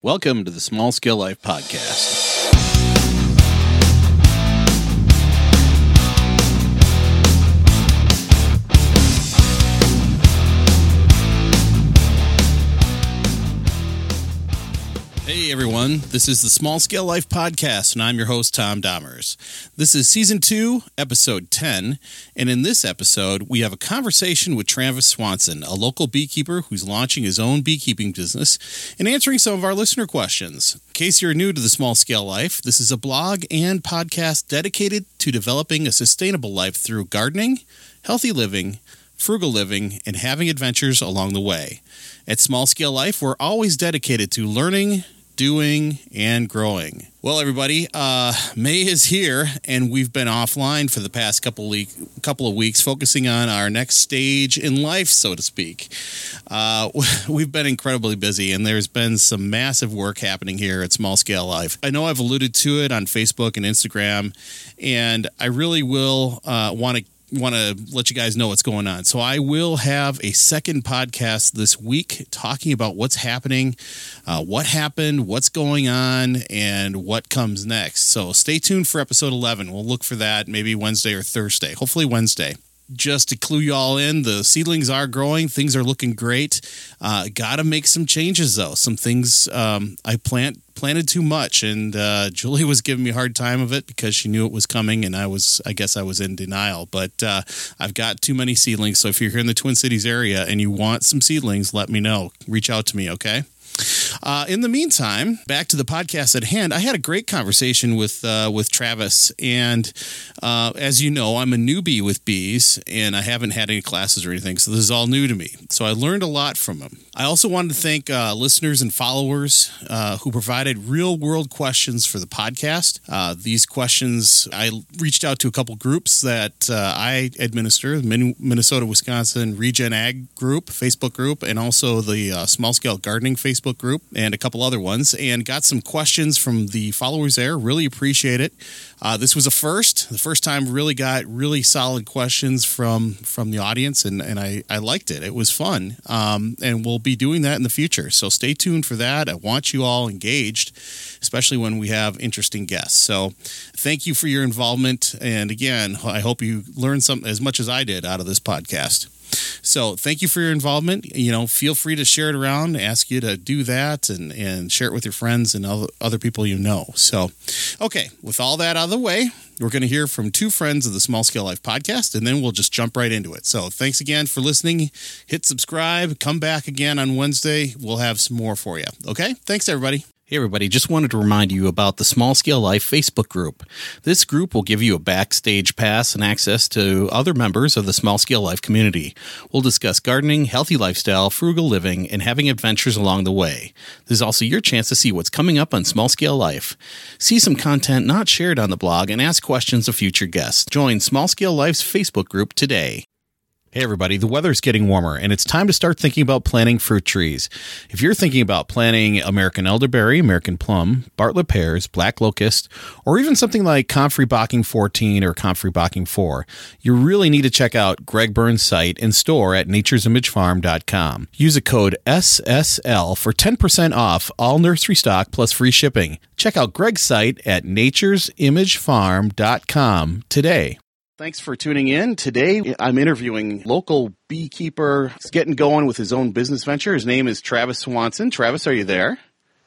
Welcome to the Small Scale Life podcast. Hey everyone, this is the Small Scale Life podcast and I'm your host Tom Dammers. This is season 2, episode 10, and in this episode we have a conversation with Travis Swanson, a local beekeeper who's launching his own beekeeping business and answering some of our listener questions. In case you're new to the Small Scale Life, this is a blog and podcast dedicated to developing a sustainable life through gardening, healthy living, frugal living, and having adventures along the way. At Small Scale Life, we're always dedicated to learning, doing, and growing. Well, everybody, May is here, and we've been offline for the past couple of weeks, focusing on our next stage in life, so to speak. We've been incredibly busy, and there's been some massive work happening here at Small Scale Life. I know I've alluded to it on Facebook and Instagram, and I really will want to let you guys know what's going on. So I will have a second podcast this week talking about what's happening, what happened, what's going on, and what comes next. So stay tuned for episode 11. We'll look for that maybe Wednesday or Thursday, hopefully Wednesday. Just to clue you all in, the seedlings are growing. Things are looking great. Got to make some changes, though. Some things I planted too much, and Julie was giving me a hard time of it because she knew it was coming, and I guess I was in denial. But I've got too many seedlings, so if you're here in the Twin Cities area and you want some seedlings, let me know. Reach out to me, okay? In the meantime, back to the podcast at hand, I had a great conversation with Travis. And as you know, I'm a newbie with bees and I haven't had any classes or anything. So this is all new to me. So I learned a lot from him. I also wanted to thank listeners and followers who provided real world questions for the podcast. These questions, I reached out to a couple groups that I administer, the Minnesota Wisconsin Regen Ag Group, Facebook group, and also the Small Scale Gardening Facebook group and a couple other ones, and got some questions from the followers there. Really appreciate it. This was the first time really got really solid questions from the audience, and I liked it. It was fun, and we'll be doing that in the future. So stay tuned for that. I want you all engaged, especially when we have interesting guests. So thank you for your involvement, and again, I hope you learned something as much as I did out of this podcast. So thank you for your involvement. You know, feel free to share it around, ask you to do that and share it with your friends and other people you know. So, okay, with all that out of the way, we're going to hear from two friends of the Small Scale Life podcast, and then we'll just jump right into it. So thanks again for listening. Hit subscribe. Come back again on Wednesday. We'll have some more for you. Okay, thanks, everybody. Hey everybody, just wanted to remind you about the Small Scale Life Facebook group. This group will give you a backstage pass and access to other members of the Small Scale Life community. We'll discuss gardening, healthy lifestyle, frugal living, and having adventures along the way. There's also your chance to see what's coming up on Small Scale Life. See some content not shared on the blog and ask questions of future guests. Join Small Scale Life's Facebook group today. Hey everybody, the weather's getting warmer and it's time to start thinking about planting fruit trees. If you're thinking about planting American elderberry, American plum, Bartlett pears, black locust, or even something like Comfrey Bocking 14 or Comfrey Bocking 4, you really need to check out Greg Burns' site and store at naturesimagefarm.com. Use a code SSL for 10% off all nursery stock plus free shipping. Check out Greg's site at naturesimagefarm.com today. Thanks for tuning in. Today, I'm interviewing local beekeeper. He's getting going with his own business venture. His name is Travis Swanson. Travis, are you there?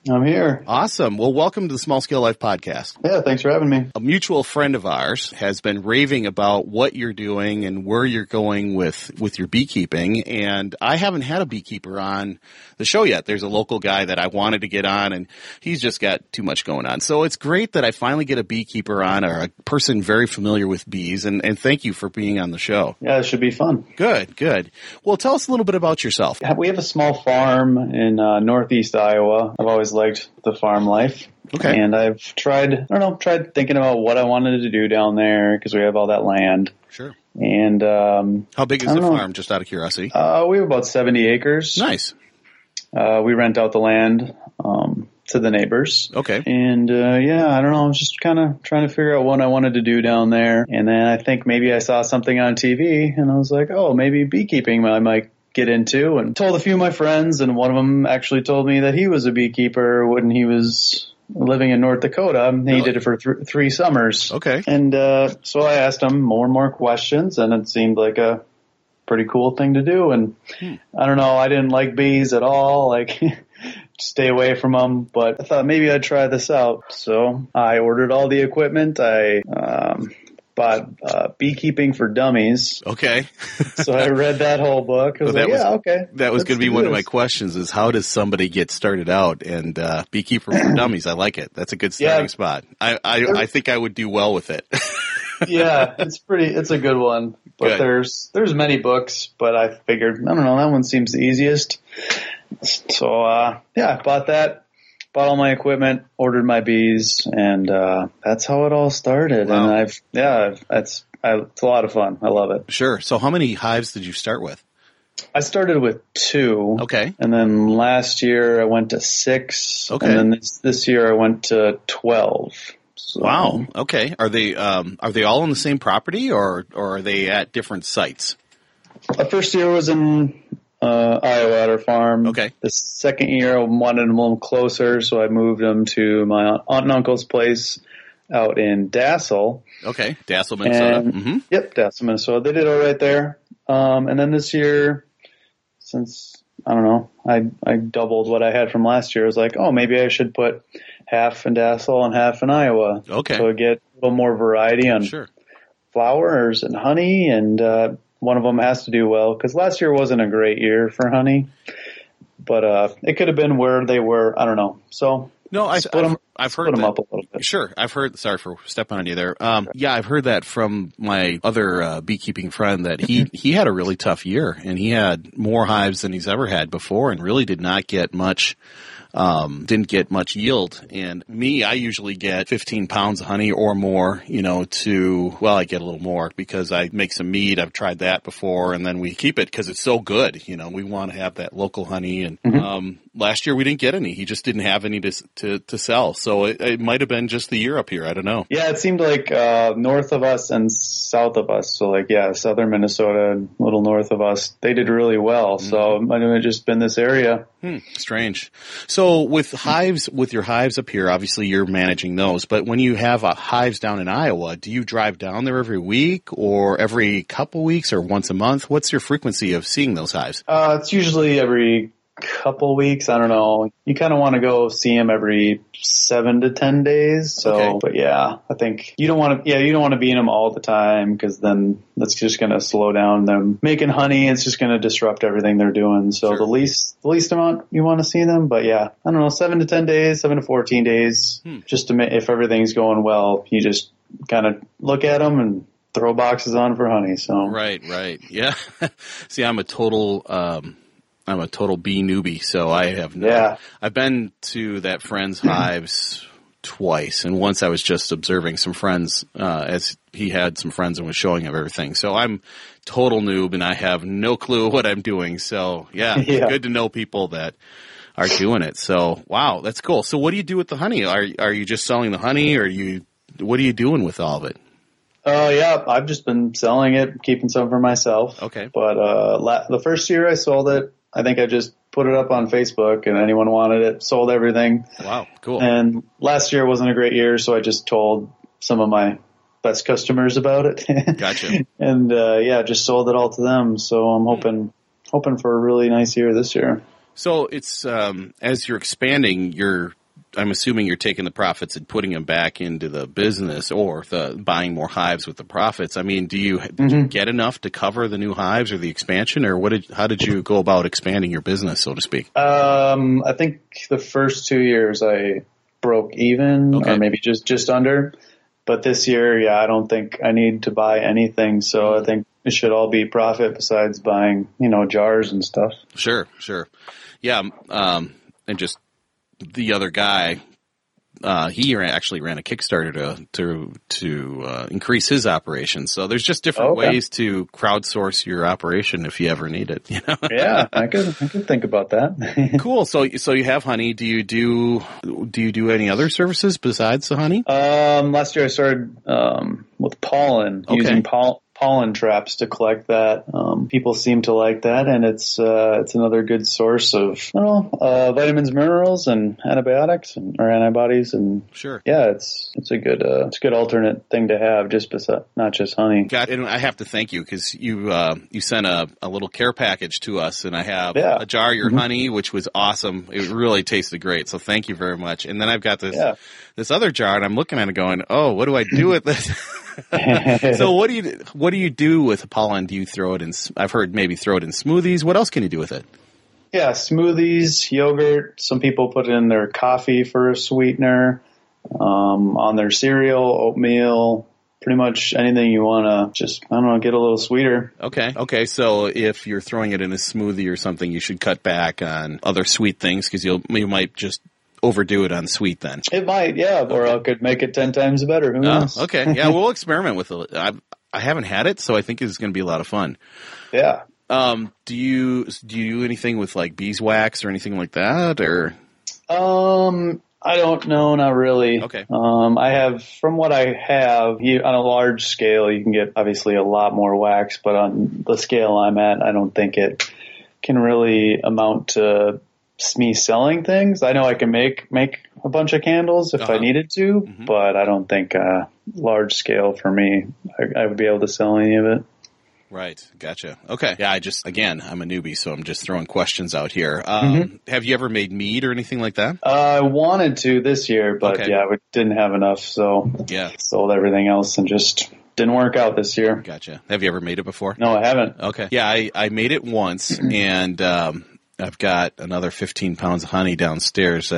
I'm here. Awesome. Well, welcome to the Small Scale Life podcast. Yeah, thanks for having me. A mutual friend of ours has been raving about what you're doing and where you're going with your beekeeping, and I haven't had a beekeeper on the show yet. There's a local guy that I wanted to get on, and he's just got too much going on. So it's great that I finally get a beekeeper on, or a person very familiar with bees, and thank you for being on the show. Yeah, it should be fun. Good, good. Well, tell us a little bit about yourself. We have a small farm in northeast Iowa. I've always liked the farm life. Okay. And I've tried thinking about what I wanted to do down there because we have all that land. Sure. And how big is the farm, just out of curiosity? We have about 70 acres. Nice. We rent out the land to the neighbors. Okay. And I was just kind of trying to figure out what I wanted to do down there. And then I think maybe I saw something on TV and I was like, oh, maybe beekeeping I might get into, and told a few of my friends, and one of them actually told me that he was a beekeeper when he was living in North Dakota. He did it for three summers. Okay. And so I asked him more and more questions, and it seemed like a pretty cool thing to do. And I don't know, I didn't like bees at all, like stay away from them, but I thought maybe I'd try this out. So I ordered all the equipment. I bought Beekeeping for Dummies. Okay. So I read that whole book. I was that was going to be one of my questions, is how does somebody get started out? And Beekeeper for Dummies, I like it. That's a good starting spot. I think I would do well with it. Yeah, it's a good one. But there's many books, but I figured, I don't know, that one seems the easiest. So, I bought all my equipment, ordered my bees, and that's how it all started. Wow. And it's a lot of fun. I love it. Sure. So how many hives did you start with? I started with 2. Okay. And then last year I went to 6. Okay. And then this year I went to 12. So, wow. Okay. Are they all on the same property, or are they at different sites? The first year was in Iowa at our farm. Okay. The second year I wanted them a little closer, so I moved them to my aunt and uncle's place out in Dassel. Okay. Dassel, Minnesota. Yep, Dassel, Minnesota. They did all right there. And then this year, since, I don't know, I doubled what I had from last year, I was like, oh, maybe I should put half in Dassel and half in Iowa. Okay. So I get a little more variety on flowers and honey, and one of them has to do well, because last year wasn't a great year for honey, but it could have been where they were. I don't know. So no, I've heard them up a little bit. Sure. I've heard – sorry for stepping on you there. Yeah, I've heard that from my other beekeeping friend, that he had a really tough year, and he had more hives than he's ever had before, and really did not get much – didn't get much yield. And me, I usually get 15 pounds of honey or more, I get a little more because I make some mead. I've tried that before, and then we keep it because it's so good. We want to have that local honey. And last year we didn't get any. He just didn't have any to sell. So it might have been just the year up here. I don't know. Yeah, it seemed like north of us and south of us. So southern Minnesota and a little north of us, they did really well. So it might have just been this area. Strange. So with your hives up here, obviously you're managing those. But when you have hives down in Iowa, do you drive down there every week or every couple weeks or once a month? What's your frequency of seeing those hives? It's usually every couple weeks. I don't know. You kind of want to go see them every 7 to 10 days. So, But I think you don't want to be in them all the time, because then that's just going to slow down them making honey. It's just going to disrupt everything they're doing. So the least amount you want to see them. But I don't know, 7 to 10 days, 7 to 14 days, just to make, if everything's going well, you just kind of look at them and throw boxes on for honey. So right, yeah. See, I'm a total bee newbie, so I have no. Yeah. I've been to that friend's hives twice, and once I was just observing some friends as he had some friends and was showing him everything. So I'm total noob, and I have no clue what I'm doing. So it's good to know people that are doing it. So wow, that's cool. So what do you do with the honey? Are you just selling the honey, or what are you doing with all of it? I've just been selling it, keeping some for myself. Okay. But the first year I sold it, I think I just put it up on Facebook, and anyone wanted it, sold everything. Wow, cool. And last year wasn't a great year, so I just told some of my best customers about it. Gotcha. And just sold it all to them. So I'm hoping for a really nice year this year. So it's as you're expanding, I'm assuming you're taking the profits and putting them back into the business, or buying more hives with the profits. I mean, did you get enough to cover the new hives or the expansion, or how did you go about expanding your business, so to speak? I think the first 2 years I broke even, or maybe just under. But this year, I don't think I need to buy anything. So I think it should all be profit, besides buying, jars and stuff. Sure. Yeah. And just, the other guy, he actually ran a Kickstarter to increase his operation. So there's just different ways to crowdsource your operation if you ever need it. Yeah, I could think about that. Cool. So you have honey. Do you do any other services besides the honey? Last year I started with pollen, using pollen. pollen traps to collect that. People seem to like that, and it's another good source of vitamins, minerals, and antibiotics or antibodies. And sure, yeah, it's a good alternate thing to have, not just honey. God, and I have to thank you because you sent a little care package to us, and I have a jar of your honey, which was awesome. It really tasted great, so thank you very much. And then I've got this other jar, and I'm looking at it going, oh, what do I do with this? So what do you do with pollen? Do you throw it in? I've heard maybe throw it in smoothies. What else can you do with it? Yeah, smoothies, yogurt. Some people put it in their coffee for a sweetener. On their cereal, oatmeal. Pretty much anything you want to get a little sweeter. Okay. So if you're throwing it in a smoothie or something, you should cut back on other sweet things because you might just overdo it on sweet then. It might, yeah. Or I could make it 10 times better. Who knows? Okay. Yeah, we'll experiment with it. I haven't had it, so I think it's going to be a lot of fun. Yeah. Do you do anything with like beeswax or anything like that? Or I don't know, not really. Okay. From what I have, on a large scale, you can get obviously a lot more wax, but on the scale I'm at, I don't think it can really amount to me selling things. I know I can make a bunch of candles if I needed to, but I don't think large scale for me, I would be able to sell any of it. Right. Gotcha. Okay. Yeah, I'm a newbie, so I'm just throwing questions out here. Have you ever made mead or anything like that? I wanted to this year, but we didn't have enough, so sold everything else and just didn't work out this year. Gotcha. Have you ever made it before? No, I haven't. Okay. Yeah, I made it once, and I've got another 15 pounds of honey downstairs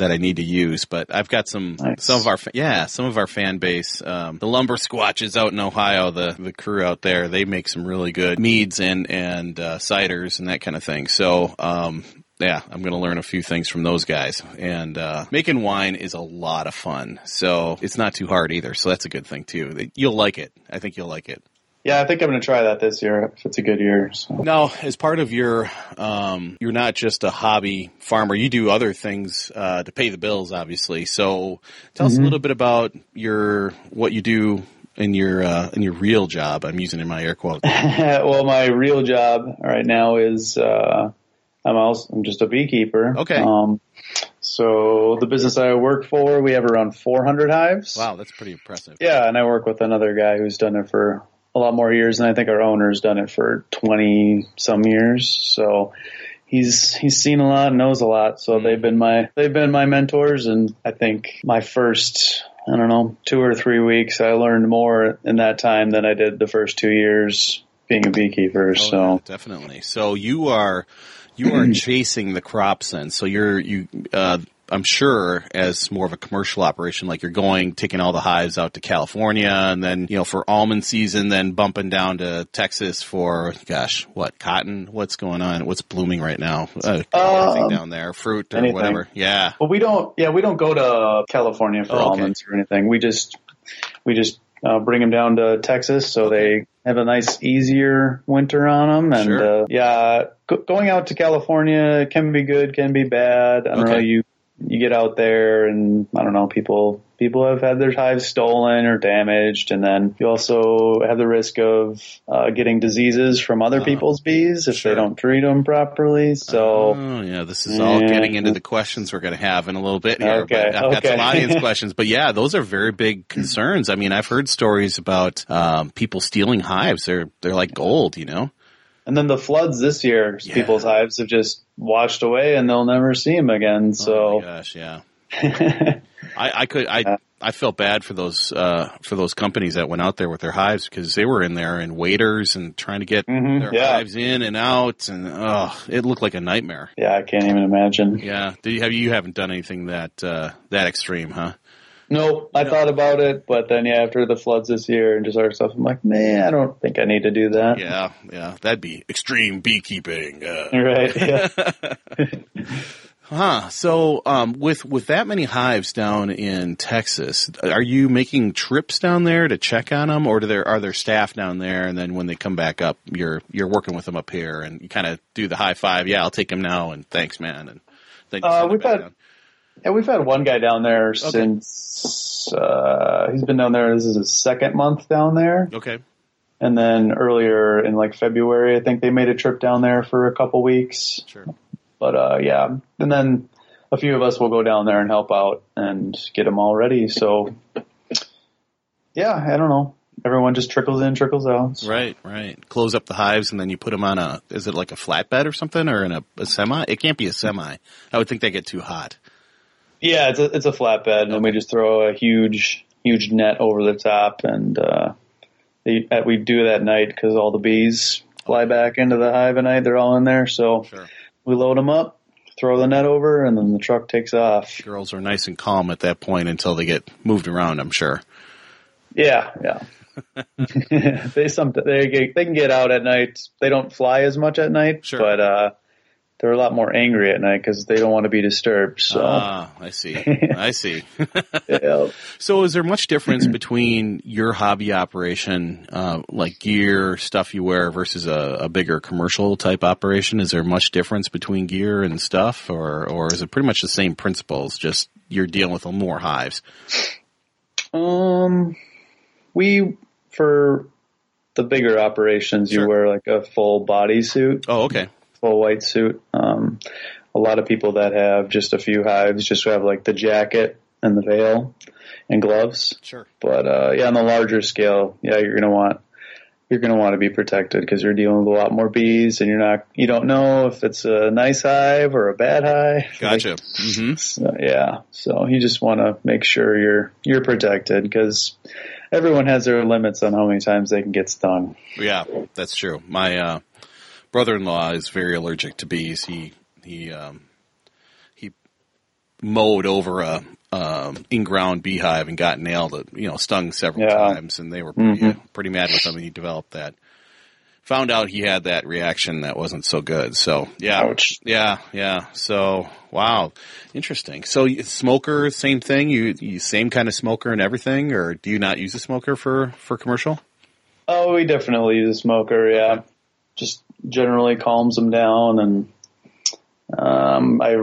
that I need to use, but I've got some of our fan base, the lumber squatches out in Ohio, the crew out there, they make some really good meads and ciders and that kind of thing. So, I'm going to learn a few things from those guys, and making wine is a lot of fun. So it's not too hard either. So that's a good thing too. You'll like it. I think you'll like it. Yeah, I think I'm going to try that this year if it's a good year. So. Now, as part of your, you're not just a hobby farmer. You do other things to pay the bills, obviously. So tell us a little bit about what you do in your real job. I'm using in my air quotes. Well, my real job right now is I'm just a beekeeper. Okay. So the business I work for, we have around 400 hives. Wow, that's pretty impressive. Yeah, and I work with another guy who's done it for a lot more years, and I think our owner's done it for 20-some years. So he's seen a lot, knows a lot. So they've been my mentors, and I think my first 2 or 3 weeks I learned more in that time than I did the first 2 years being a beekeeper. Yeah, definitely. So you are chasing the crops then. So I'm sure as more of a commercial operation, like you're taking all the hives out to California and then, for almond season, then bumping down to Texas for, cotton? What's going on? What's blooming right now? Anything down there, fruit or anything. Whatever. Yeah. Well, we don't go to California for almonds or anything. We just bring them down to Texas so they have a nice, easier winter on them. And going out to California can be good, can be bad. I don't know. You get out there and, I don't know, people have had their hives stolen or damaged. And then you also have the risk of getting diseases from other people's bees if they don't treat them properly. So this is all getting into the questions we're going to have in a little bit here. Okay. I've got some audience questions. But, yeah, those are very big concerns. I mean, I've heard stories about people stealing hives. They're like gold, And then the floods this year, people's hives have just washed away, and they'll never see them again. So, oh my gosh, yeah. I felt bad for those companies that went out there with their hives because they were in there and waiters and trying to get their hives in and out, and it looked like a nightmare. Yeah, I can't even imagine. Yeah, you haven't done anything that extreme, huh? Nope. I thought about it, but then after the floods this year and just our stuff, I'm like, man, I don't think I need to do that. Yeah, that'd be extreme beekeeping. Right. Yeah. So, with that many hives down in Texas, are you making trips down there to check on them, or are there staff down there? And then when they come back up, you're working with them up here, and you kind of do the high five. Yeah, I'll take them now, and thanks, man. And then you send them back down. Yeah, we've had one guy down there since he's been down there. This is his second month down there. Okay. And then earlier in like February, I think they made a trip down there for a couple weeks. Sure. But yeah, and then a few of us will go down there and help out and get them all ready. So yeah, I don't know. Everyone just trickles in, trickles out. Right, right. Close up the hives and then you put them on a, is it like a flatbed or something or in a semi? It can't be a semi. I would think they get too hot. Yeah, it's a flatbed, and then we just throw a huge net over the top, and we do that at night because all the bees fly back into the hive at night. They're all in there, so sure. We load them up, throw the net over, and then the truck takes off. Girls are nice and calm at that point until they get moved around, I'm sure. Yeah, yeah. They can get out at night. They don't fly as much at night, sure. But they're a lot more angry at night because they don't want to be disturbed. So. Ah, I see. I see. Yeah. So is there much difference between your hobby operation, like gear, stuff you wear, versus a bigger commercial type operation? Is there much difference between gear and stuff, or is it pretty much the same principles, just you're dealing with more hives? For the bigger operations, sure. You wear like a full body suit. Oh, okay. Full white suit. A lot of people that have just a few hives just have like the jacket and the veil and gloves. Sure. But yeah, on the larger scale, yeah, you're gonna want to be protected because you're dealing with a lot more bees, and you don't know if it's a nice hive or a bad hive. Gotcha. Like, mm-hmm. So, yeah. So you just want to make sure you're protected because everyone has their limits on how many times they can get stung. Yeah, that's true. My brother-in-law is very allergic to bees. He mowed over a in-ground beehive and got nailed, stung several times, and they were pretty mad with him. And he developed that. Found out he had that reaction that wasn't so good. So yeah, ouch. yeah. So wow, interesting. So smoker, same thing. You same kind of smoker and everything, or do you not use a smoker for commercial? Oh, we definitely use a smoker. Yeah, okay. Just generally calms them down, and I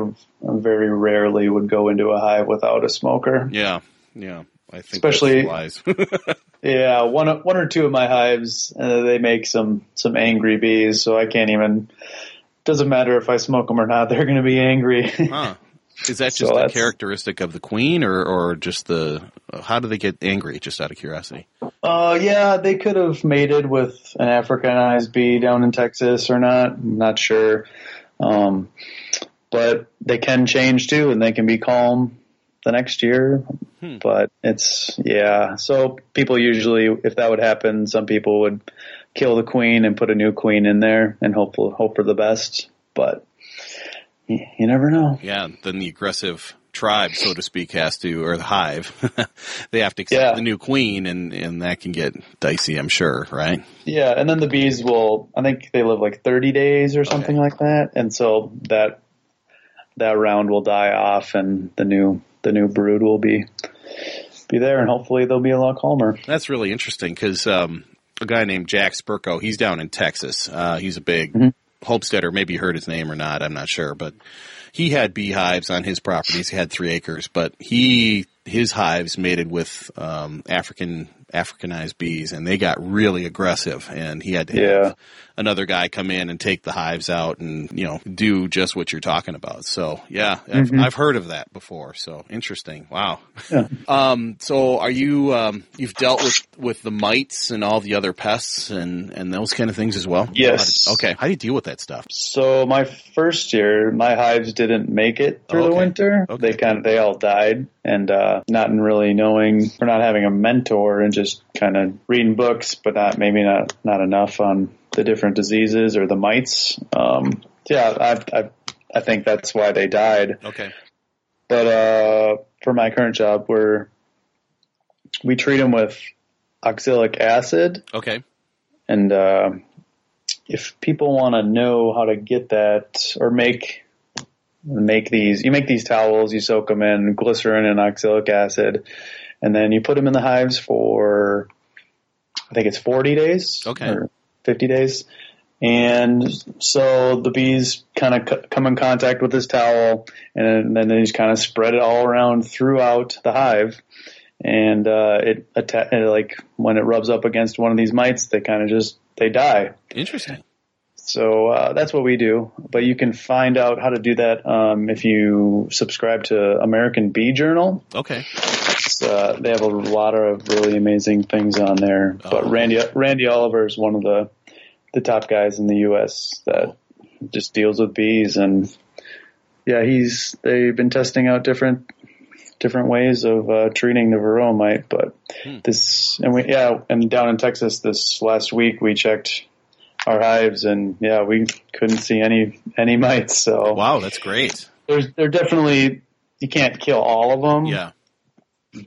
very rarely would go into a hive without a smoker. Yeah, yeah. I think especially flies. Yeah, one or two of my hives, they make some angry bees, so I can't even. Doesn't matter if I smoke them or not; they're going to be angry. Huh. Is that just a characteristic of the queen, or just the? How do they get angry? Just out of curiosity. Yeah, they could have mated with an Africanized bee down in Texas or not. I'm not sure, but they can change too, and they can be calm the next year. But it's, yeah. So people usually, if that would happen, some people would kill the queen and put a new queen in there and hope for the best. But you never know. Yeah. Then the aggressive tribe, so to speak, has to, or the hive, they have to accept the new queen, and that can get dicey, I'm sure. Right. Yeah. And then the bees will, I think they live like 30 days or something like that. And so that round will die off, and the new brood will be there, and hopefully they'll be a lot calmer. That's really interesting because a guy named Jack Spurko, he's down in Texas. He's a big homesteader. Maybe you heard his name or not. I'm not sure. But he had beehives on his properties. He had 3 acres. But his hives mated with Africanized bees, and they got really aggressive. And he had to have another guy come in and take the hives out and, do just what you're talking about. So, yeah, I've heard of that before. So, interesting. Wow. Yeah. So are you you've dealt with the mites and all the other pests and those kind of things as well? Yes. How do you deal with that stuff? So my first year, my hives didn't make it through the winter. Okay. They all died. And not really knowing, or not having a mentor, and just kind of reading books, but not enough on the different diseases or the mites. I think that's why they died. Okay. But for my current job, we treat them with oxalic acid. Okay. And if people want to know how to get that or make these towels, you soak them in glycerin and oxalic acid, and then you put them in the hives for, I think it's 40 days or 50 days. And so the bees kind of come in contact with this towel, and then they just kind of spread it all around throughout the hive. and it when it rubs up against one of these mites, they kind of just they die. Interesting. So that's what we do. But you can find out how to do that if you subscribe to American Bee Journal. Okay. They have a lot of really amazing things on there. Oh. But Randy Oliver is one of the top guys in the U.S. that just deals with bees. And, yeah, they've been testing out different ways of treating the varroa mite. But and down in Texas this last week we checked our hives, and yeah, we couldn't see any mites. So wow, that's great. They're definitely, you can't kill all of them. Yeah,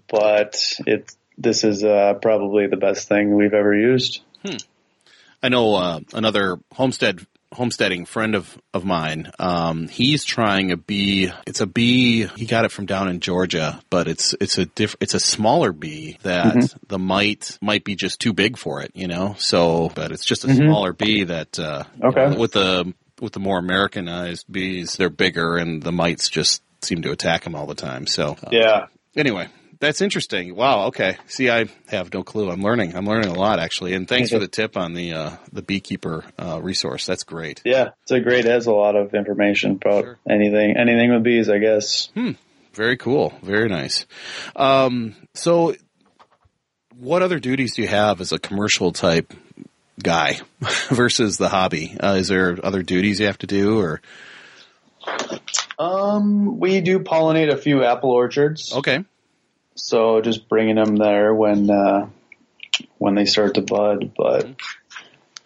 but this is probably the best thing we've ever used. I know another homesteading friend of mine. He's trying a bee. It's a bee. He got it from down in Georgia, but it's a smaller bee that the mite might be just too big for it, you know? So, but it's just a smaller bee that, you know, with the more Americanized bees, they're bigger and the mites just seem to attack them all the time. So anyway. That's interesting. Wow. Okay. See, I have no clue. I'm learning a lot, actually. And thanks for the tip on the beekeeper resource. That's great. Yeah, it has a lot of information about anything with bees, I guess. Very cool. Very nice. So, what other duties do you have as a commercial type guy versus the hobby? Is there other duties you have to do, or? We do pollinate a few apple orchards. Okay. So just bringing them there when they start to bud. But,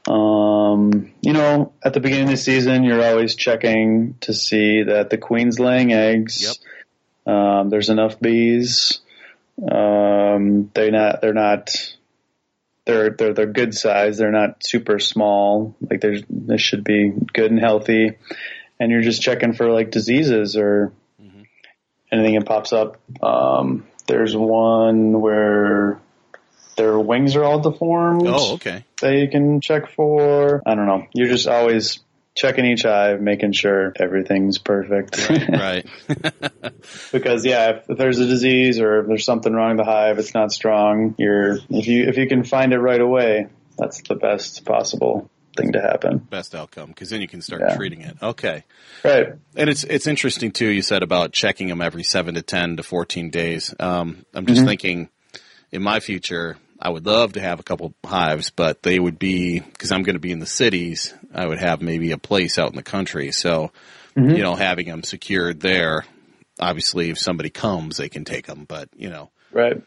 you know, at the beginning of the season, you're always checking to see that the queen's laying eggs. Yep. There's enough bees. They're good size. They're not super small. Like they should be good and healthy. And you're just checking for like diseases or anything that pops up. There's one where their wings are all deformed. Oh, okay. That you can check for. I don't know. You're just always checking each hive, making sure everything's perfect. Right. Because, yeah, if there's a disease or if there's something wrong with the hive, it's not strong. If you can find it right away, that's the best possible thing to happen. Best outcome, because then you can start treating it. Okay. Right. And it's interesting, too, you said about checking them every 7 to 10 to 14 days. I'm just thinking in my future, I would love to have a couple hives, but they would be, because I'm going to be in the cities, I would have maybe a place out in the country. So, you know, having them secured there, obviously if somebody comes, they can take them, but, you know. Right.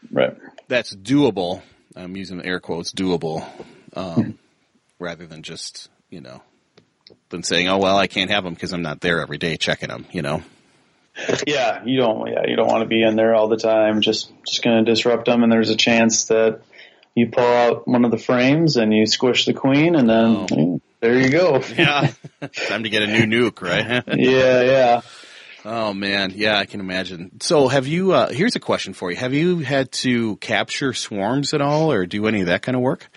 That's doable. I'm using the air quotes, doable. Rather than just, you know, than saying, oh, well, I can't have them because I'm not there every day checking them, you know? Yeah, you don't want to be in there all the time, just going to disrupt them. And there's a chance that you pull out one of the frames and you squish the queen, and then there you go. Yeah, time to get a new nuke, right? Yeah. Oh, man. Yeah, I can imagine. So have you here's a question for you. Have you had to capture swarms at all or do any of that kind of work?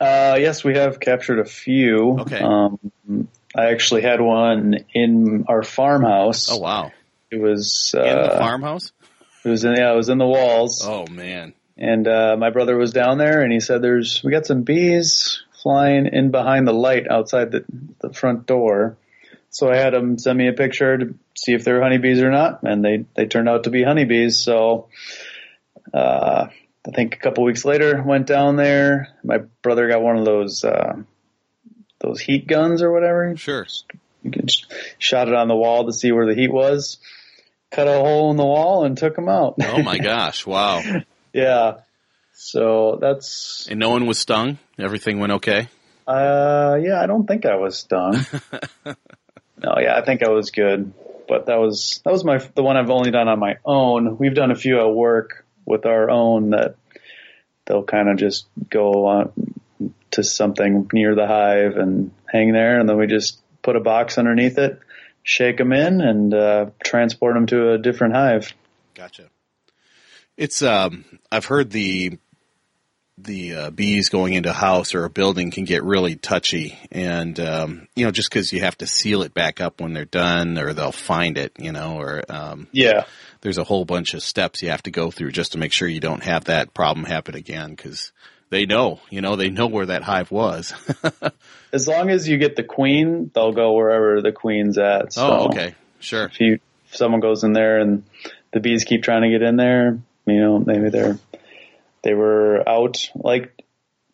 Yes, we have captured a few. Okay. I actually had one in our farmhouse. Oh, wow. It was in the farmhouse? It was in the walls. Oh, man. And my brother was down there, and he said, we got some bees flying in behind the light outside the front door. So I had him send me a picture to see if they were honeybees or not, and they turned out to be honeybees. So I think a couple weeks later, went down there. My brother got one of those heat guns or whatever. Sure. You could shot it on the wall to see where the heat was. Cut a hole in the wall and took them out. Oh my gosh! Wow. Yeah. So that's. And no one was stung. Everything went okay. Yeah, I don't think I was stung. No, yeah, I think I was good. But that was the one I've only done on my own. We've done a few at work. With our own, that they'll kind of just go on to something near the hive and hang there, and then we just put a box underneath it, shake them in, and transport them to a different hive. Gotcha. It's I've heard the bees going into a house or a building can get really touchy, and you know, just because you have to seal it back up when they're done, or they'll find it, you know, or there's a whole bunch of steps you have to go through just to make sure you don't have that problem happen again, because they know where that hive was. As long as you get the queen, they'll go wherever the queen's at. So oh, okay. Sure. If someone goes in there and the bees keep trying to get in there, maybe they were out.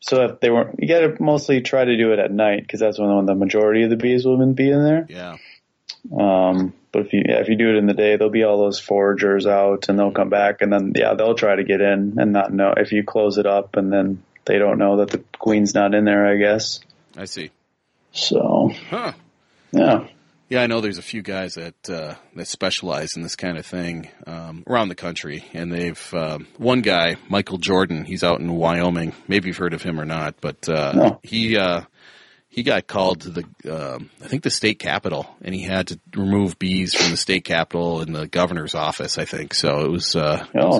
So if they weren't, you got to mostly try to do it at night, because that's when the majority of the bees will be in there. Yeah. But if you do it in the day, there'll be all those foragers out, and they'll come back, and then they'll try to get in and not know if you close it up, and then they don't know that the queen's not in there, I guess. I see. So. Huh. Yeah. Yeah, I know there's a few guys that specialize in this kind of thing around the country, and they've one guy, Michael Jordan, he's out in Wyoming. Maybe you've heard of him or not, but no. He got called to the state capitol, and he had to remove bees from the state capitol and the governor's office, I think. So it was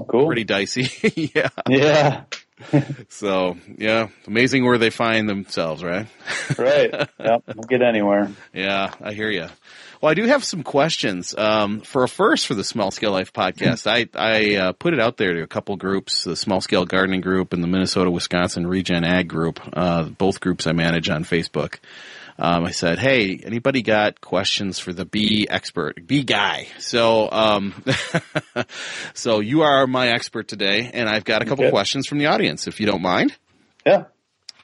cool. Pretty dicey. Yeah. Yeah. So, yeah, amazing where they find themselves, right? Right. Yep. We'll get anywhere. Yeah, I hear you. Well, I do have some questions. For a first for the Small Scale Life podcast, I put it out there to a couple groups, the Small Scale Gardening Group and the Minnesota Wisconsin Regen Ag Group, both groups I manage on Facebook. I said, hey, anybody got questions for the bee expert, bee guy? So, so you are my expert today, and I've got a couple questions from the audience, if you don't mind. Yeah.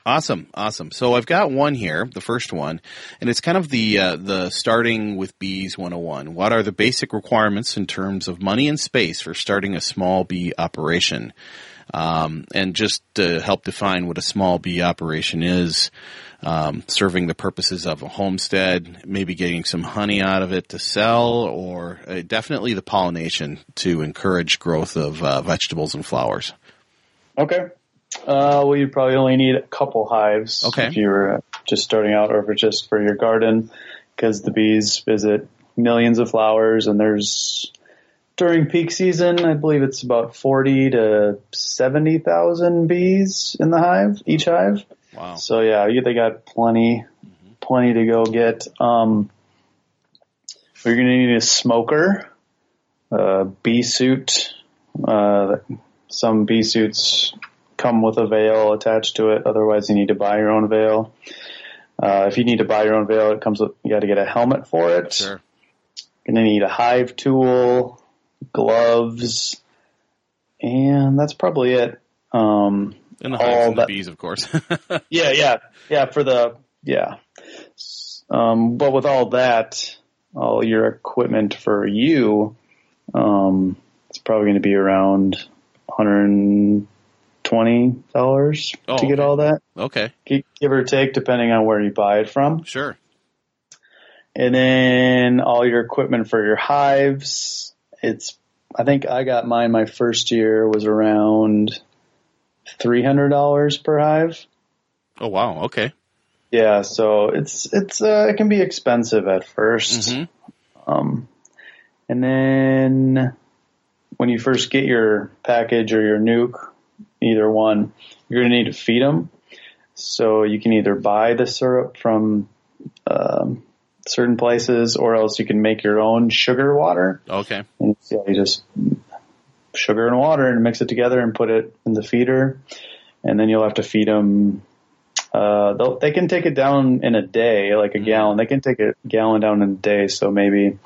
Awesome. So I've got one here, the first one, and it's kind of the starting with bees 101. What are the basic requirements in terms of money and space for starting a small bee operation? And just to help define what a small bee operation is, serving the purposes of a homestead, maybe getting some honey out of it to sell, or definitely the pollination to encourage growth of vegetables and flowers. Okay. Well, you'd probably only need a couple hives if you were just starting out, or if it's just for your garden, because the bees visit millions of flowers, and there's... During peak season, I believe it's about 40 to 70,000 bees in the hive, each hive. Wow. So yeah, they got plenty to go get. You're going to need a smoker, a bee suit. Some bee suits come with a veil attached to it. Otherwise, you need to buy your own veil. If you need to buy your own veil, you got to get a helmet for it. Sure. You're going to need a hive tool, gloves, and that's probably it. And the hives and the bees, of course. Yeah. But with all that, all your equipment for you, it's probably going to be around $120 to get all that. Okay. Give or take, depending on where you buy it from. Sure. And then all your equipment for your hives. I think I got mine my first year was around $300 per hive. Oh, wow. Okay. Yeah. So it can be expensive at first. Mm-hmm. And then when you first get your package or your nuke, either one, you're going to need to feed them. So you can either buy the syrup from, certain places, or else you can make your own sugar water. Okay. And you just sugar and water and mix it together and put it in the feeder, and then you'll have to feed them. They can take it down in a day, like a gallon. They can take a gallon down in a day, so maybe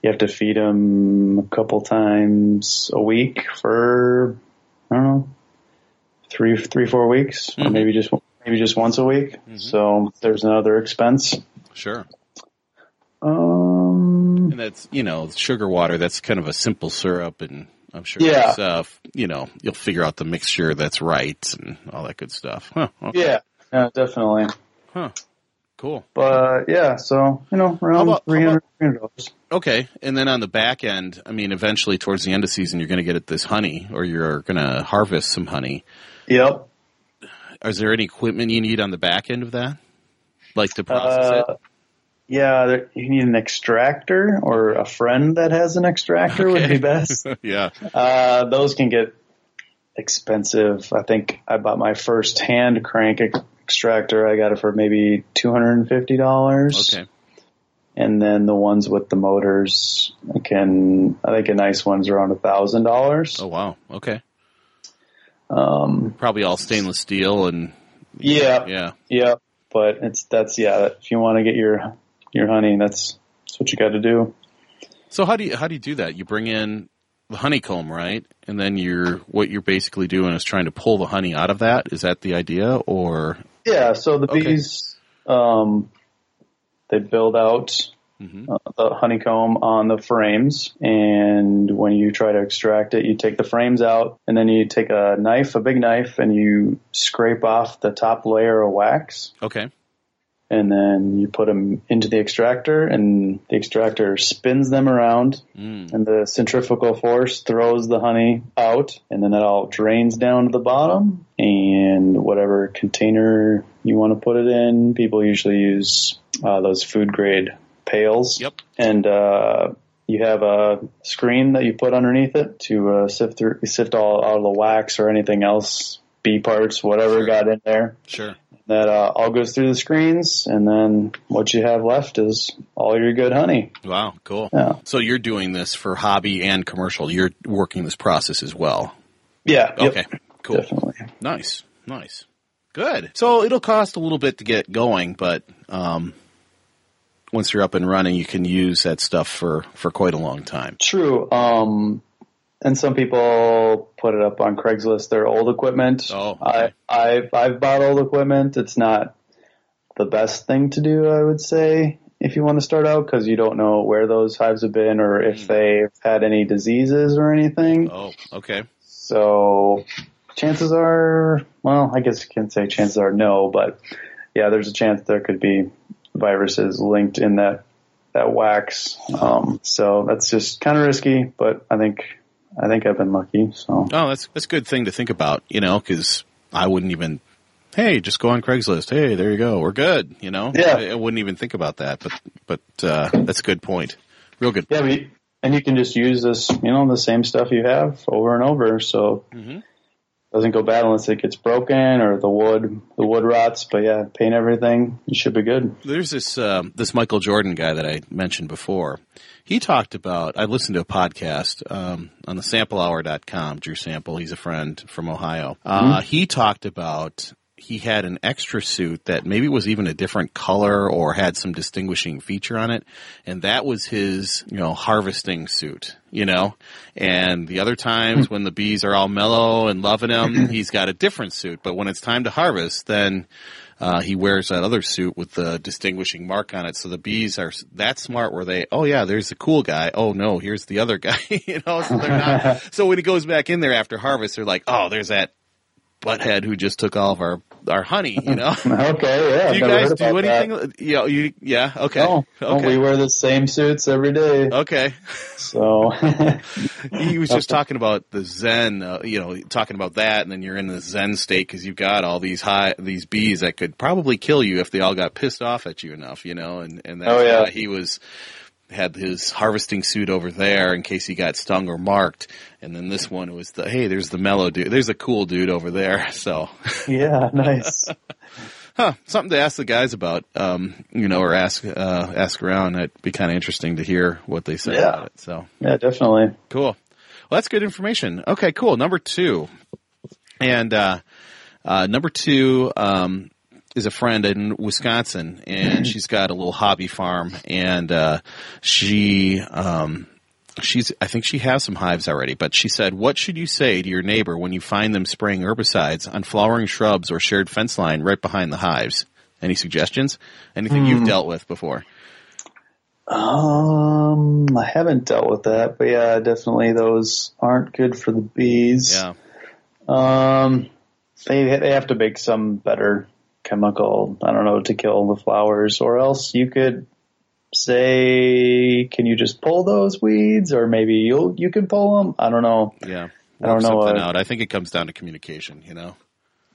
you have to feed them a couple times a week for, I don't know, three, 4 weeks, or maybe just once a week. Mm-hmm. So there's another expense. Sure. And that's, sugar water, that's kind of a simple syrup, and I'm sure you'll figure out the mixture that's right and all that good stuff. Huh, okay. Yeah, definitely. Huh. Cool. But yeah, so, around $300. Okay. And then on the back end, eventually towards the end of season, you're going to get at this honey, or you're going to harvest some honey. Yep. Is there any equipment you need on the back end of that? Like to process it? Yeah, you need an extractor, or a friend that has an extractor would be best. Yeah. Those can get expensive. I think I bought my first hand crank extractor. I got it for maybe $250. Okay. And then the ones with the motors I think a nice one's around $1,000. Oh, wow. Okay. Probably all stainless steel and yeah. But if you want to get your honey, that's what you got to do. So how do you do that? You bring in the honeycomb, right? And then what you're basically doing is trying to pull the honey out of that. Is that the idea, or? Yeah. So the bees, they build out the honeycomb on the frames, and when you try to extract it, you take the frames out, and then you take a big knife, and you scrape off the top layer of wax. Okay. And then you put them into the extractor, and the extractor spins them around, and the centrifugal force throws the honey out, and then it all drains down to the bottom, and whatever container you want to put it in, people usually use those food-grade pails. Yep. And you have a screen that you put underneath it to sift all out of the wax or anything else, bee parts, whatever got in there. Sure. That all goes through the screens, and then what you have left is all your good honey. Wow, cool. Yeah. So you're doing this for hobby and commercial. You're working this process as well. Yeah. Okay, yep. Cool. Definitely. Nice. Good. So it'll cost a little bit to get going, but once you're up and running, you can use that stuff for quite a long time. True. And some people put it up on Craigslist, their old equipment. Oh, okay. I've bought old equipment. It's not the best thing to do, I would say, if you want to start out, because you don't know where those hives have been or if they've had any diseases or anything. Oh, okay. So chances are, well, I guess you can't say chances are no, but yeah, there's a chance there could be viruses linked in that wax. So that's just kind of risky, but I think I've been lucky. So. Oh, that's a good thing to think about, because I wouldn't even, hey, just go on Craigslist. Hey, there you go. We're good, Yeah. I wouldn't even think about that, but that's a good point. Real good point. Yeah, and you can just use this, the same stuff you have over and over, so it doesn't go bad unless it gets broken or the wood rots, but yeah, paint everything. You should be good. There's this Michael Jordan guy that I mentioned before. He talked about, I listened to a podcast on thesamplehour.com, Drew Sample, he's a friend from Ohio. He talked about he had an extra suit that maybe was even a different color or had some distinguishing feature on it, and that was his, harvesting suit, And the other times when the bees are all mellow and loving him, he's got a different suit. But when it's time to harvest, then... he wears that other suit with the distinguishing mark on it. So the bees are that smart where they, oh, yeah, there's the cool guy. Oh, no, here's the other guy. So they're not. So when he goes back in there after harvest, they're like, oh, there's that butthead who just took all of our honey, Okay, yeah. Do you guys do anything? Yeah, okay. No, we wear the same suits every day. Okay. So. He was just talking about the zen, talking about that, and then you're in the zen state because you've got all these bees that could probably kill you if they all got pissed off at you enough, and that's why he had his harvesting suit over there in case he got stung or marked. And then this one was hey, there's the mellow dude. There's a cool dude over there. So yeah, nice. Something to ask the guys about, or ask around. It'd be kind of interesting to hear what they say about it. So yeah, definitely. Cool. Well, that's good information. Okay, cool. Number two. And, number two, is a friend in Wisconsin, and she's got a little hobby farm, and I think she has some hives already, but she said, what should you say to your neighbor when you find them spraying herbicides on flowering shrubs or shared fence line right behind the hives? Any suggestions? Anything you've dealt with before? I haven't dealt with that, but yeah, definitely those aren't good for the bees. Yeah. They have to make some better chemical, I don't know, to kill the flowers, or else you could say, can you just pull those weeds, or maybe you can pull them? I don't know. Yeah. I don't know. I think it comes down to communication,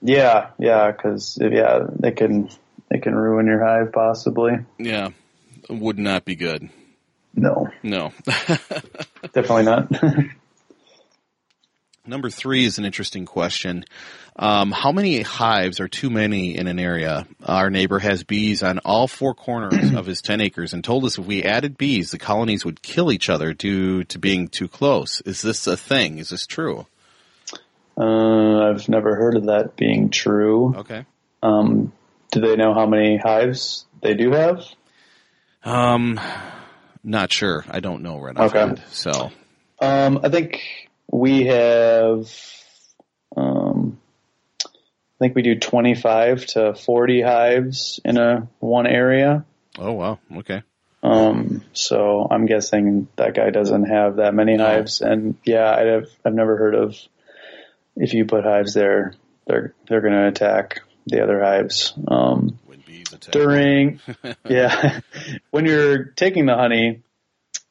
Yeah. Yeah. Cause they can ruin your hive possibly. Yeah. Would not be good. No. Definitely not. Number three is an interesting question. How many hives are too many in an area? Our neighbor has bees on all four corners of his 10 acres and told us if we added bees, the colonies would kill each other due to being too close. Is this a thing? Is this true? I've never heard of that being true. Okay. Do they know how many hives they do have? Not sure. I don't know right now. Okay. So, I think we have, I think we do 25 to 40 hives in one area. Oh, wow. Okay. So I'm guessing that guy doesn't have that many hives. And yeah, I've never heard of, if you put hives there, they're going to attack the other hives. When bees attack. Yeah, when you're taking the honey,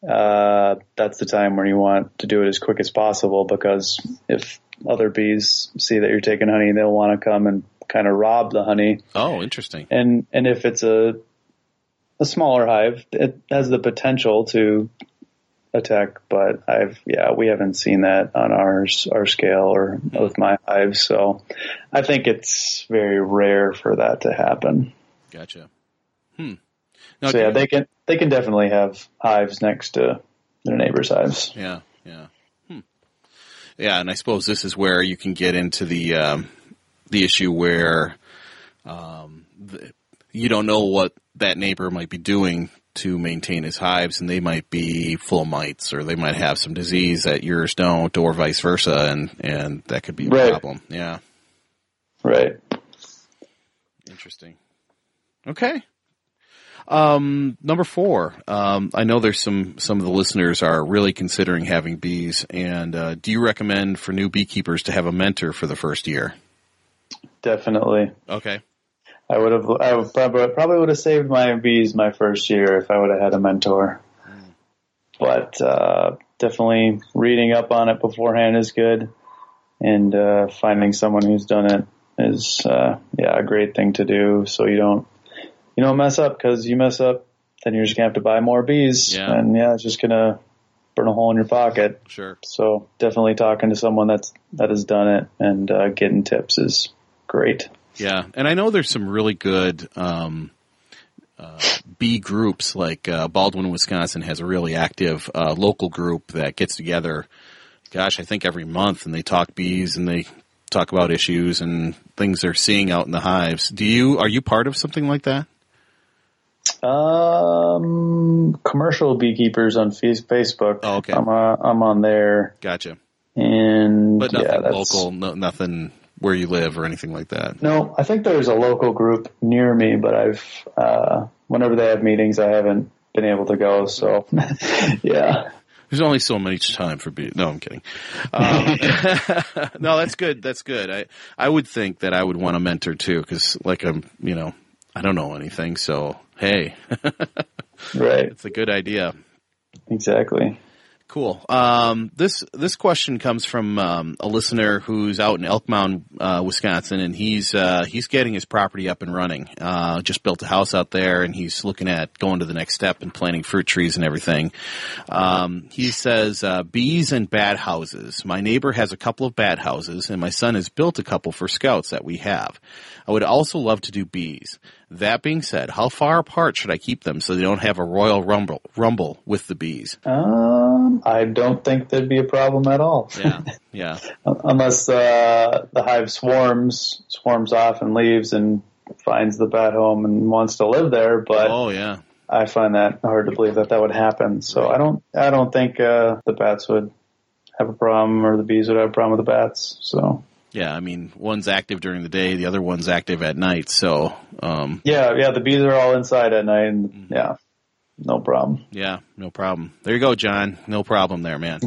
that's the time when you want to do it as quick as possible, because if other bees see that you're taking honey, they'll want to come and kind of rob the honey. Oh, interesting. And if it's a smaller hive, it has the potential to attack, but we haven't seen that on our scale or with my hives, so I think it's very rare for that to happen. Gotcha. No, so yeah, they can definitely have hives next to their neighbor's hives. Yeah. Yeah, and I suppose this is where you can get into the issue where you don't know what that neighbor might be doing to maintain his hives, and they might be full of mites, or they might have some disease that yours don't, or vice versa, and that could be a problem. Yeah. Right. Interesting. Okay. Number four, I know there's some of the listeners are really considering having bees, and do you recommend for new beekeepers to have a mentor for the first year? Definitely. Okay. I probably would have saved my bees my first year if I would have had a mentor. But definitely reading up on it beforehand is good, and finding someone who's done it is a great thing to do, so you don't mess up, because you mess up, then you're just going to have to buy more bees. Yeah. And, it's just going to burn a hole in your pocket. Sure. So definitely talking to someone that has done it and getting tips is great. Yeah. And I know there's some really good bee groups, like Baldwin, Wisconsin has a really active local group that gets together, I think every month, and they talk bees and they talk about issues and things they're seeing out in the hives. Are you part of something like that? Commercial beekeepers on Facebook. Oh, okay. I'm on there. Gotcha. And but nothing local, nothing where you live or anything like that. No, I think there's a local group near me, but I've whenever they have meetings, I haven't been able to go. So, yeah. There's only so much time for bees. No, I'm kidding. No, that's good. That's good. I would think that I would want a mentor too, because I don't know anything. So hey, right? It's a good idea. Exactly. Cool. This question comes from a listener who's out in Elk Mound, Wisconsin, and he's getting his property up and running. Just built a house out there, and he's looking at going to the next step and planting fruit trees and everything. He says, bees and bat houses. My neighbor has a couple of bat houses, and my son has built a couple for scouts that we have. I would also love to do bees. That being said, how far apart should I keep them so they don't have a royal rumble with the bees? I don't think there'd be a problem at all. Yeah. Unless the hive swarms off and leaves and finds the bat home and wants to live there. But I find that hard to believe that would happen. So right. I don't think the bats would have a problem, or the bees would have a problem with the bats. So. Yeah, I mean, one's active during the day, the other one's active at night, so... the bees are all inside at night, and no problem. Yeah, no problem. There you go, John. No problem there, man.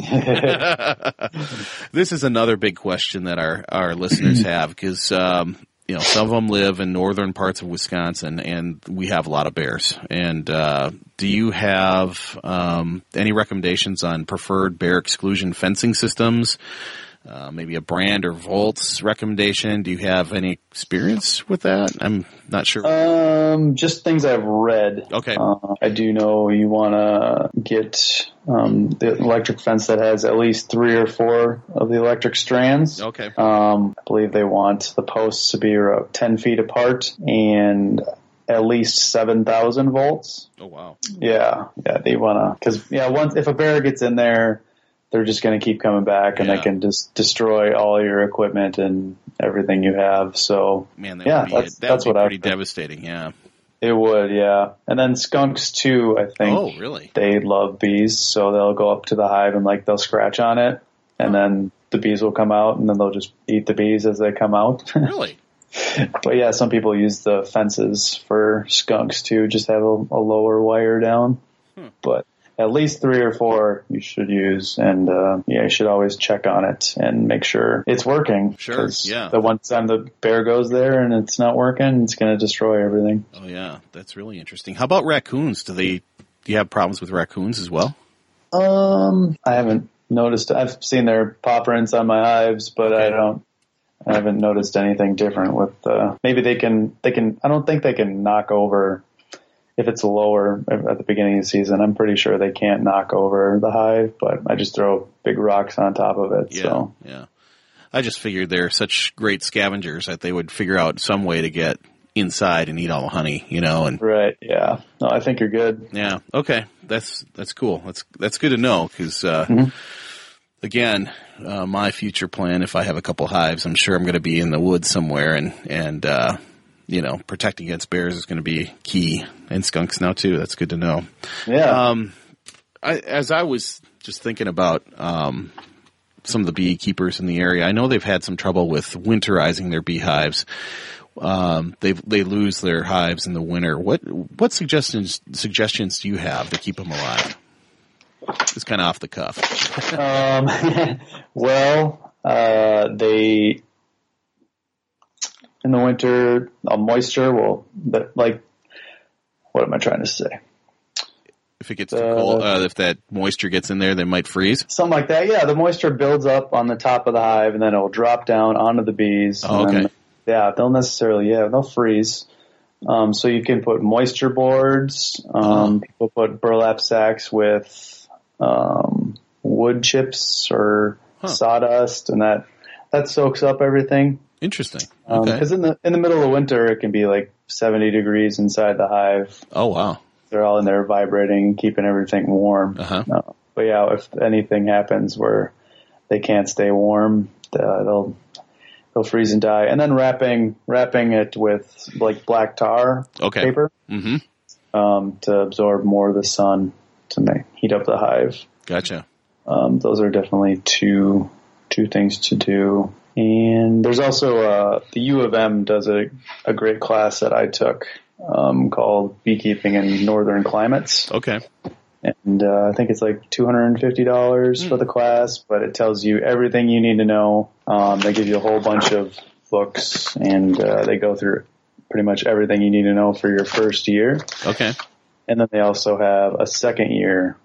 This is another big question that our listeners have, because, some of them live in northern parts of Wisconsin, and we have a lot of bears. And do you have any recommendations on preferred bear exclusion fencing systems? maybe a brand or Volts recommendation? Do you have any experience with that? I'm not sure. Just things I've read. Okay. I do know you want to get the electric fence that has at least 3 or 4 of the electric strands. Okay. I believe they want the posts to be about 10 feet apart and at least 7,000 volts. Oh, wow. Yeah. Yeah, they want to, because, yeah, once if a bear gets in there, they're just going to keep coming back, and they can just destroy all your equipment and everything you have. So, man, that would be pretty devastating. Yeah, it would. Yeah, and then skunks too. I think. Oh, really? They love bees, so they'll go up to the hive and they'll scratch on it, and then the bees will come out, and then they'll just eat the bees as they come out. Really? But yeah, some people use the fences for skunks too. Just have a lower wire down, but. At least 3 or 4 you should use, and you should always check on it and make sure it's working. Sure, yeah. The one time the bear goes there and it's not working, it's going to destroy everything. Oh, yeah. That's really interesting. How about raccoons? Do you have problems with raccoons as well? I haven't noticed. I've seen their paw prints on my hives, but okay. I haven't noticed anything different with. Maybe they can. I don't think they can knock over. If it's lower at the beginning of the season, I'm pretty sure they can't knock over the hive, but I just throw big rocks on top of it. Yeah, so. Yeah. I just figured they're such great scavengers that they would figure out some way to get inside and eat all the honey, and right. Yeah. No, I think you're good. Yeah. Okay. That's cool. That's good to know. Cause, again, my future plan, if I have a couple hives, I'm sure I'm going to be in the woods somewhere and protecting against bears is going to be key, and skunks now too. That's good to know. Yeah. As I was just thinking about some of the beekeepers in the area, I know they've had some trouble with winterizing their beehives. They lose their hives in the winter. What suggestions do you have to keep them alive? It's kind of off the cuff. They. In the winter, moisture will, what am I trying to say? If it gets too cold, if that moisture gets in there, they might freeze? Something like that, yeah. The moisture builds up on the top of the hive, and then it will drop down onto the bees. Oh, okay. Then, they'll freeze. So you can put moisture boards. People put burlap sacks with wood chips or sawdust, and that soaks up everything. Interesting. Because in the middle of winter, it can be 70 degrees inside the hive. Oh, wow. They're all in there vibrating, keeping everything warm. Uh-huh. But yeah, if anything happens where they can't stay warm, they'll freeze and die. And then wrapping it with black tar paper to absorb more of the sun to heat up the hive. Gotcha. Those are definitely two things to do. And there's also the U of M does a great class that I took called Beekeeping in Northern Climates. Okay. And I think it's $250 for the class, but it tells you everything you need to know. They give you a whole bunch of books, and they go through pretty much everything you need to know for your first year. Okay. And then they also have a second year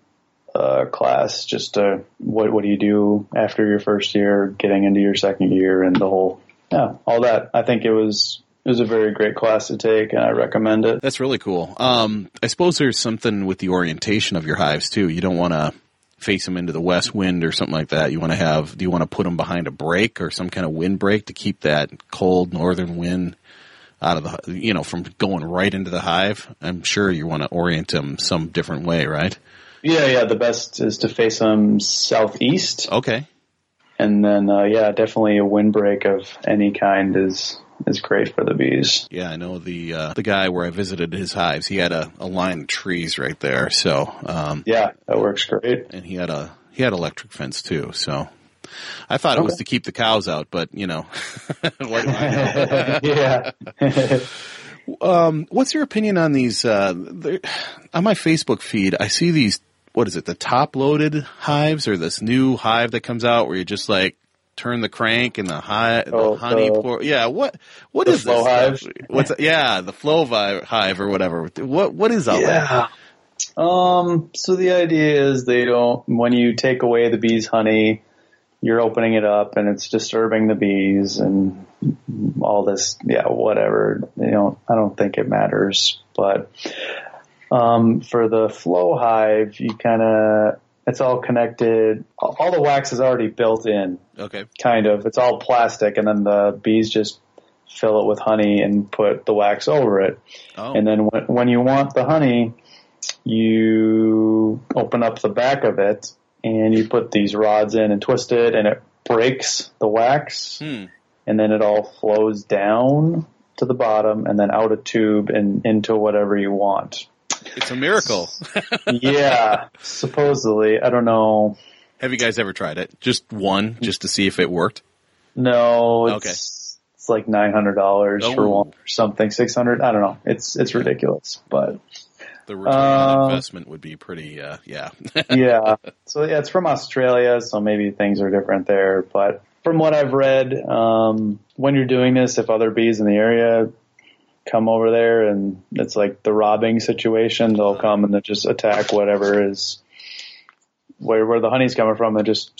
class, just what do you do after your first year, getting into your second year, and the whole all that. I think it was a very great class to take, and I recommend it. That's really cool. I suppose there's something with the orientation of your hives too. You don't want to face them into the west wind or something like that. Do you want to put them behind a break or some kind of wind break to keep that cold northern wind out of the from going right into the hive? I'm sure you want to orient them some different way, right? Yeah, the best is to face them southeast. Okay. And then, definitely a windbreak of any kind is great for the bees. Yeah, I know the guy where I visited his hives, he had a line of trees right there. So that works great. And he had electric fence too, so. I thought it was to keep the cows out, but, Yeah. What's your opinion on these, on my Facebook feed, I see these, the top-loaded hives or this new hive that comes out where you just turn the crank and the honey pour. Yeah. What is this? Hive? The flow hive or whatever. What is all that? So the idea is when you take away the bee's honey, you're opening it up and it's disturbing the bees and all this, yeah, whatever. You know, I don't think it matters. But for the flow hive, you kind of, it's all connected. All the wax is already built in. Okay. Kind of. It's all plastic, and then the bees just fill it with honey and put the wax over it. Oh. And then when you want the honey, you open up the back of it and you put these rods in and twist it, and it breaks the wax. Hmm. And then it all flows down to the bottom and then out a tube and into whatever you want. It's a miracle. Yeah, supposedly. I don't know. Have you guys ever tried it? Just one, just to see if it worked? No. It's like $900 for one or something, $600. I don't know. It's ridiculous, but the return on investment would be pretty, yeah. Yeah. So, yeah, it's from Australia, so maybe things are different there. But from what I've read, when you're doing this, if other bees in the area come over there and it's like the robbing situation, they'll come and they'll just attack whatever is where the honey's coming from and just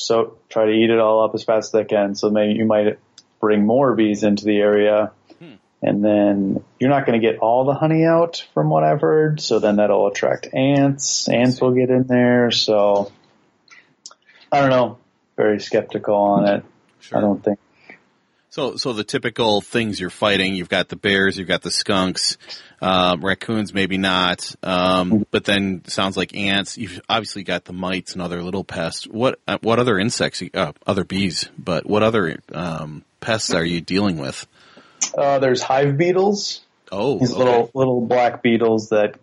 try to eat it all up as fast as they can. So maybe you might bring more bees into the area. And then you're not going to get all the honey out from what I've heard. So then that'll attract ants. Ants will get in there. So I don't know. Very skeptical on it. Sure. I don't think. So the typical things you're fighting, you've got the bears, you've got the skunks, raccoons, maybe not. But then sounds like ants. You've obviously got the mites and other little pests. What other insects, other bees, but what other pests are you dealing with? There's hive beetles. Oh, these little black beetles that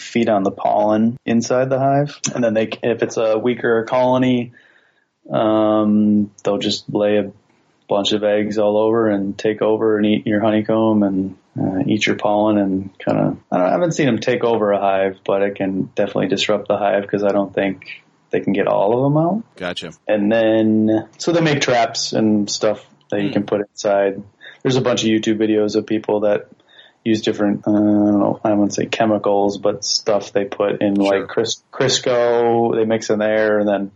feed on the pollen inside the hive, and then if it's a weaker colony, they'll just lay a bunch of eggs all over and take over and eat your honeycomb and eat your pollen and kind of. I haven't seen them take over a hive, but it can definitely disrupt the hive because I don't think they can get all of them out. Gotcha. And then so they make traps and stuff that you can put inside. There's a bunch of YouTube videos of people that use different, I wouldn't say chemicals, but stuff they put in, sure, like Crisco, they mix in there, and then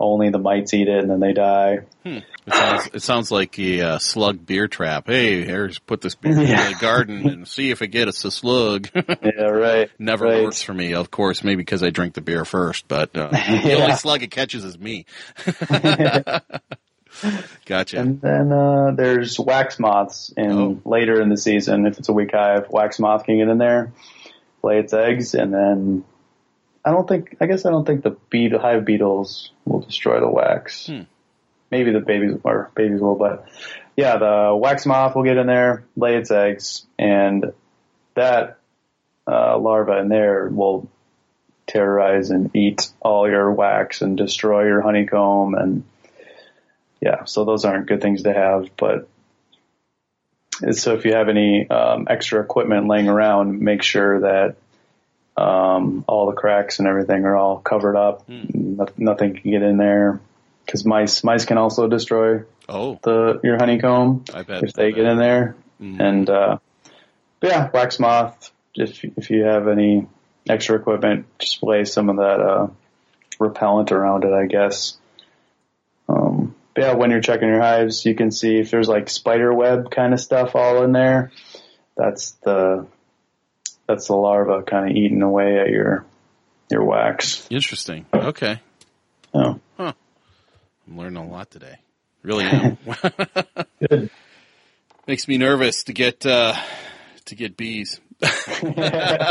only the mites eat it, and then they die. It sounds like a slug beer trap. Hey, here's put this beer in the garden and see if it gets a slug. Yeah, right. Never works for me, of course, maybe because I drink the beer first, but the only slug it catches is me. Gotcha. And then there's wax moths, and later in the season, if it's a weak hive, wax moth can get in there, lay its eggs, and then I don't think the hive beetles will destroy the wax. Maybe the babies will, but yeah, the wax moth will get in there, lay its eggs, and that larva in there will terrorize and eat all your wax and destroy your honeycomb. And yeah, so those aren't good things to have, but so if you have any extra equipment laying around, make sure that all the cracks and everything are all covered up. Nothing can get in there, because mice can also destroy your honeycomb if they get in there. And yeah, wax moth. If you have any extra equipment, just lay some of that repellent around it, I guess. Yeah, when you're checking your hives, you can see if there's like spider web kind of stuff all in there. That's the larva kind of eating away at your wax. Interesting. Okay. Oh. Huh. I'm learning a lot today. Really am. Good. Makes me nervous to get bees.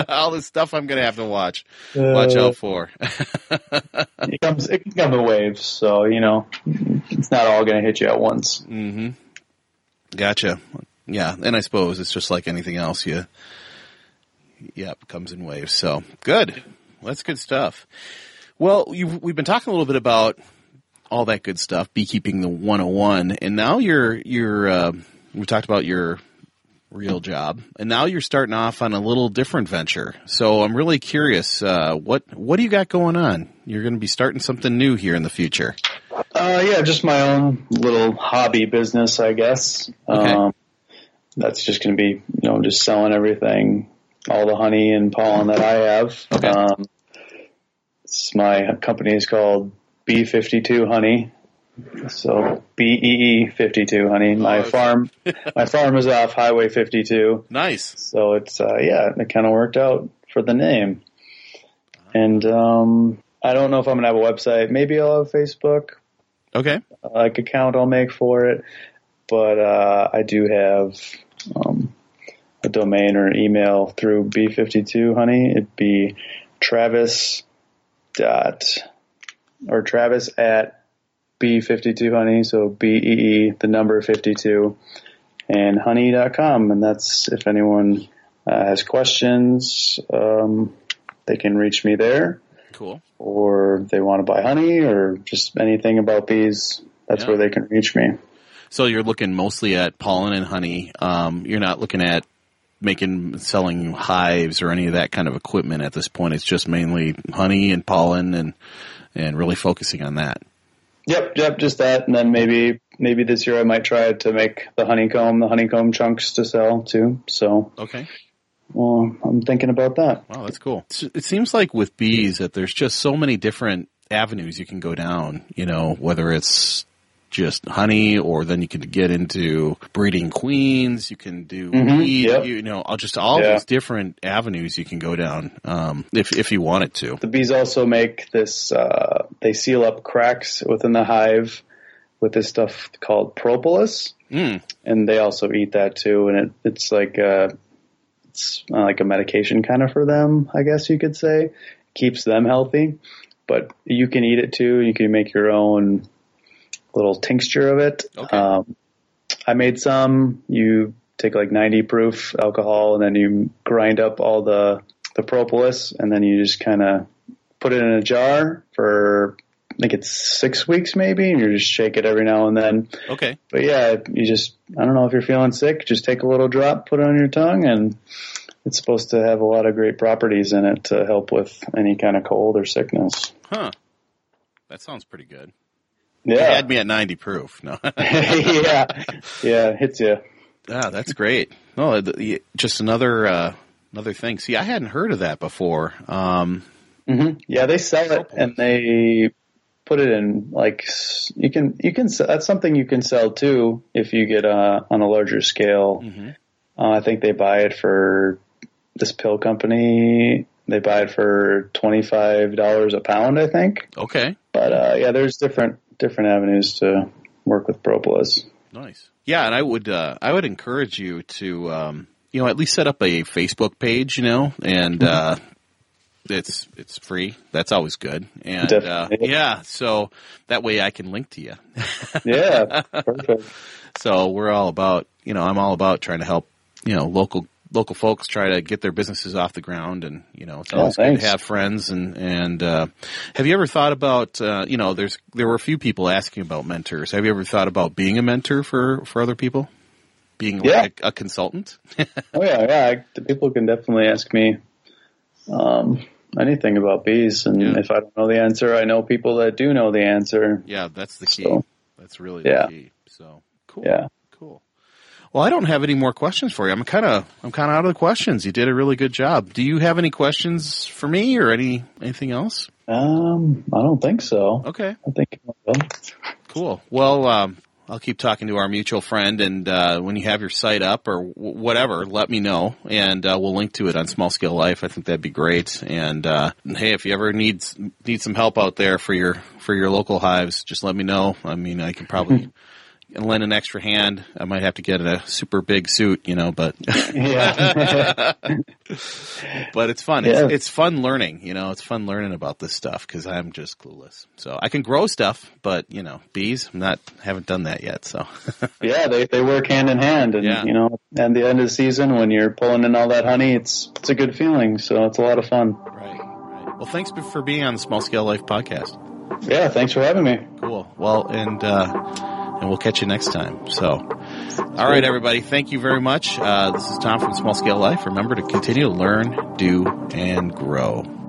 All this stuff I'm going to have to watch out for. It can come in waves, so it's not all going to hit you at once. Mm-hmm. Gotcha. Yeah, and I suppose it's just like anything else. It comes in waves. So good. Well, that's good stuff. Well, we've been talking a little bit about all that good stuff, beekeeping the 101, and now we talked about your real job, and now you're starting off on a little different venture. So I'm really curious, what do you got going on? You're going to be starting something new here in the future. Yeah, just my own little hobby business, I guess. Okay. That's just going to be, just selling everything, all the honey and pollen that I have. Okay. My company is called B52 Honey. So BEE52 honey. My farm is off Highway 52. Nice. So it's it kind of worked out for the name. And I don't know if I'm gonna have a website. Maybe I'll have Facebook. Okay. Like account I'll make for it, but I do have a domain or an email through B52 honey. It'd be Travis at B52 honey, so BEE, the number 52, and honey.com. And that's if anyone has questions, they can reach me there. Cool. Or they want to buy honey or just anything about bees, that's where they can reach me. So you're looking mostly at pollen and honey. You're not looking at selling hives or any of that kind of equipment at this point. It's just mainly honey and pollen and really focusing on that. Yep, just that, and then maybe this year I might try to make the honeycomb chunks to sell too. So okay, well, I'm thinking about that. Wow, that's cool. It seems like with bees that there's just so many different avenues you can go down. You know, whether it's just honey, or then you can get into breeding queens. You can do weed. Yep. These different avenues you can go down if you wanted to. The bees also make this. They seal up cracks within the hive with this stuff called propolis, and they also eat that too. And it's like a medication kind of for them, I guess you could say. Keeps them healthy, but you can eat it too. You can make your own little tincture of it. Okay. I made some. You take like 90 proof alcohol and then you grind up all the propolis and then you just kind of put it in a jar for, I think it's 6 weeks maybe, and you just shake it every now and then. Okay. But yeah, you just, I don't know if you're feeling sick, just take a little drop, put it on your tongue, and it's supposed to have a lot of great properties in it to help with any kind of cold or sickness. Huh. That sounds pretty good. Yeah. They had me at 90 proof. No. Yeah, it hits you. Ah, that's great. No, just another thing. See, I hadn't heard of that before. Yeah, they sell it and they put it in like you can. That's something you can sell too if you get on a larger scale. Mm-hmm. I think they buy it for this pill company. They buy it for $25 a pound, I think. Okay. But there's different avenues to work with propolis. Nice. Yeah, and I would encourage you to at least set up a Facebook page, and it's free. That's always good. And so that way I can link to you. Yeah. Perfect. So we're all about, I'm all about trying to help, local folks try to get their businesses off the ground, and it's always good to have friends. And have you ever thought about there were a few people asking about mentors. Have you ever thought about being a mentor for other people, being like a consultant? Oh yeah. The people can definitely ask me anything about bees, and if I don't know the answer, I know people that do know the answer. Yeah, that's the key. So, that's really the key. So cool. Yeah. Well, I don't have any more questions for you. I'm kind of out of the questions. You did a really good job. Do you have any questions for me or anything else? I don't think so. Okay. I think cool. Well, I'll keep talking to our mutual friend, and when you have your site up or whatever, let me know, and we'll link to it on Small Scale Life. I think that'd be great. And hey, if you ever need some help out there for your local hives, just let me know. I mean, I can probably. And lend an extra hand. I might have to get a super big suit, but but it's fun. Yeah. It's fun learning, it's fun learning about this stuff because I'm just clueless. So I can grow stuff, but bees, haven't done that yet. So yeah, they work hand in hand, and at the end of the season when you're pulling in all that honey, it's a good feeling. So it's a lot of fun. Right. Well, thanks for being on the Small Scale Life podcast. Yeah, thanks for having me. Cool. Well, and we'll catch you next time. So, all right, everybody. Thank you very much. This is Tom from Small Scale Life. Remember to continue to learn, do, and grow.